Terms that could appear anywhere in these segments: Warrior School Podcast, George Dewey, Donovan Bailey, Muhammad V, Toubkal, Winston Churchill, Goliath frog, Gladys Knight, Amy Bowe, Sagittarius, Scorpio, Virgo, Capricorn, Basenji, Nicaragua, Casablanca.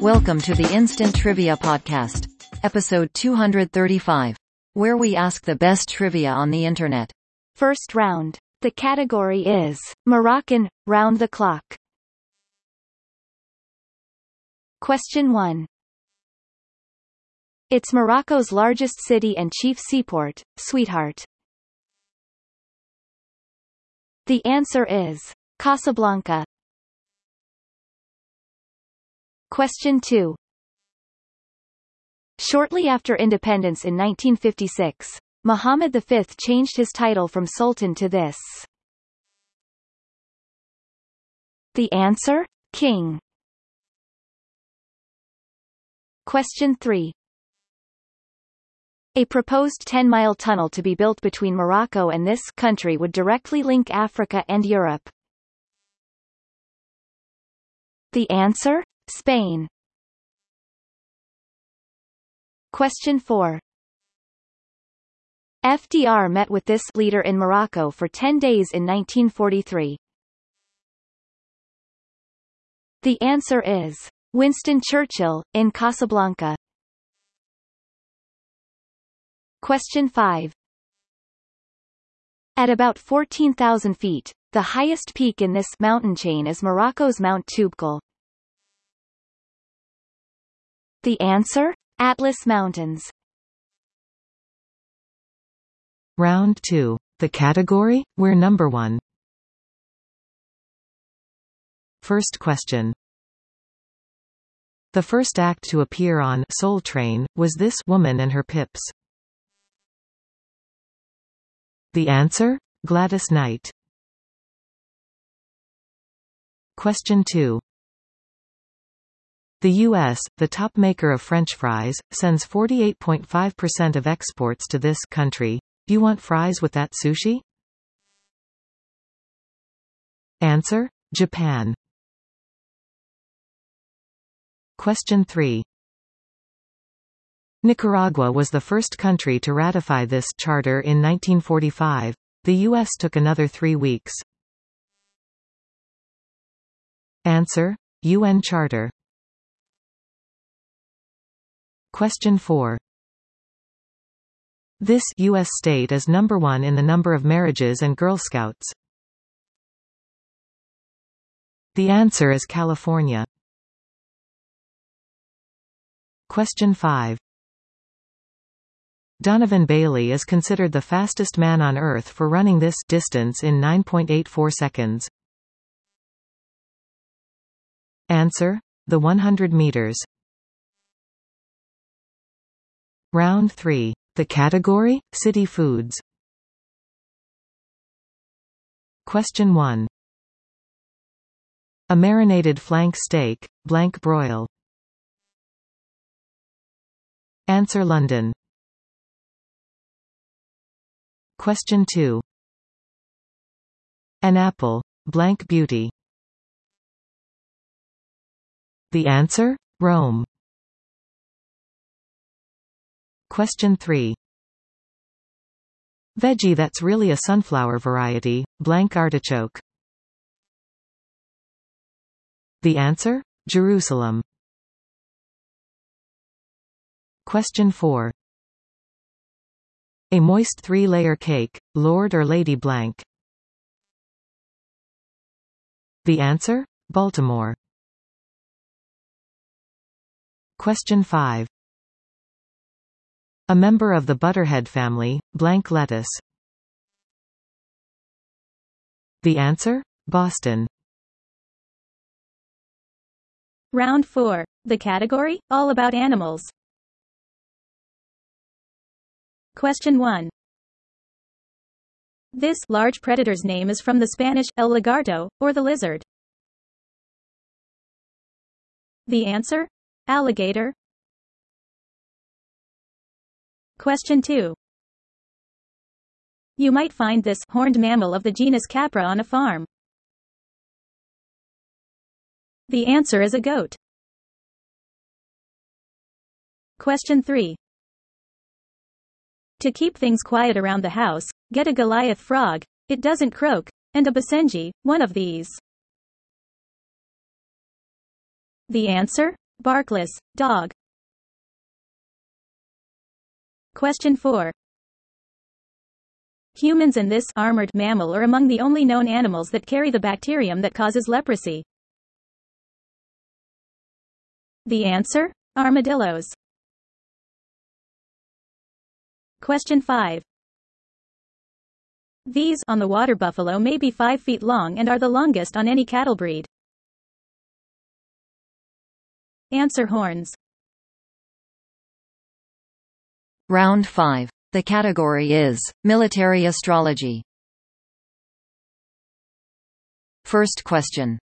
Welcome to the Instant Trivia Podcast, episode 235, where we ask the best trivia on the internet. First round. The category is Moroccan, round the clock. Question 1. It's Morocco's largest city and chief seaport, sweetheart. The answer is Casablanca. Question 2. Shortly after independence in 1956, Muhammad V changed his title from Sultan to this. The answer? King. Question 3. A proposed 10-mile tunnel to be built between Morocco and this country would directly link Africa and Europe. The answer? Spain. Question 4. FDR met with this leader in Morocco for 10 days in 1943. The answer is Winston Churchill, in Casablanca. Question 5. At about 14,000 feet, the highest peak in this mountain chain is Morocco's Mount Toubkal. The answer? Atlas Mountains. Round 2. The category? We're number 1. First question. The first act to appear on Soul Train was this Woman and Her Pips. The answer? Gladys Knight. Question 2. The U.S., the top maker of French fries, sends 48.5% of exports to this country. You want fries with that sushi? Answer? Japan. Question 3. Nicaragua was the first country to ratify this charter in 1945. The U.S. took another 3 weeks. Answer? UN Charter. Question 4. This U.S. state is number 1 in the number of marriages and Girl Scouts. The answer is California. Question 5. Donovan Bailey is considered the fastest man on Earth for running this distance in 9.84 seconds. Answer? The 100 meters. Round 3. The category? City foods. Question 1. A marinated flank steak, blank broil. Answer London. Question 2. An apple, blank beauty. The answer? Rome. Question 3. Veggie that's really a sunflower variety, blank artichoke. The answer? Jerusalem. Question 4. A moist 3-layer cake, Lord or Lady blank. The answer? Baltimore. Question 5. A member of the butterhead family, blank lettuce. The answer? Boston. Round 4. The category? All about animals. Question 1. This large predator's name is from the Spanish, el lagarto, or the lizard. The answer? Alligator. Question 2. You might find this horned mammal of the genus Capra on a farm. The answer is a goat. Question 3. To keep things quiet around the house, get a Goliath frog. It doesn't croak, and a Basenji, one of these? The answer? Barkless, dog. Question 4. Humans and this armored mammal are among the only known animals that carry the bacterium that causes leprosy. The answer? Armadillos. Question 5. These on the water buffalo may be 5 feet long and are the longest on any cattle breed. Answer: horns. Round 5. The category is military astrology. First question.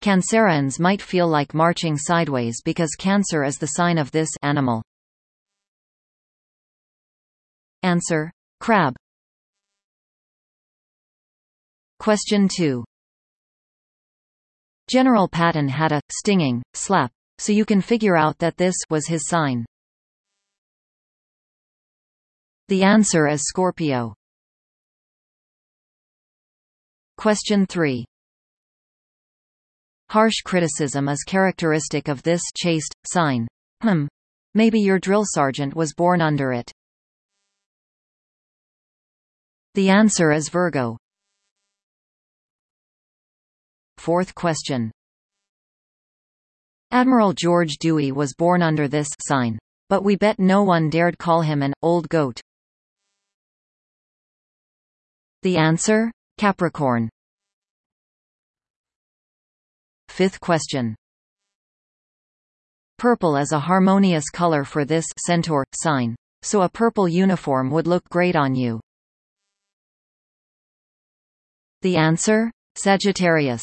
Cancerans might feel like marching sideways because Cancer is the sign of this animal. Answer: crab. Question 2. General Patton had a stinging slap, so you can figure out that this was his sign. The answer is Scorpio. Question 3. Harsh criticism is characteristic of this chaste sign. Maybe your drill sergeant was born under it. The answer is Virgo. Fourth question. Admiral George Dewey was born under this sign, but we bet no one dared call him an old goat. The answer? Capricorn. Fifth question. Purple is a harmonious color for this centaur sign, so a purple uniform would look great on you. The answer? Sagittarius.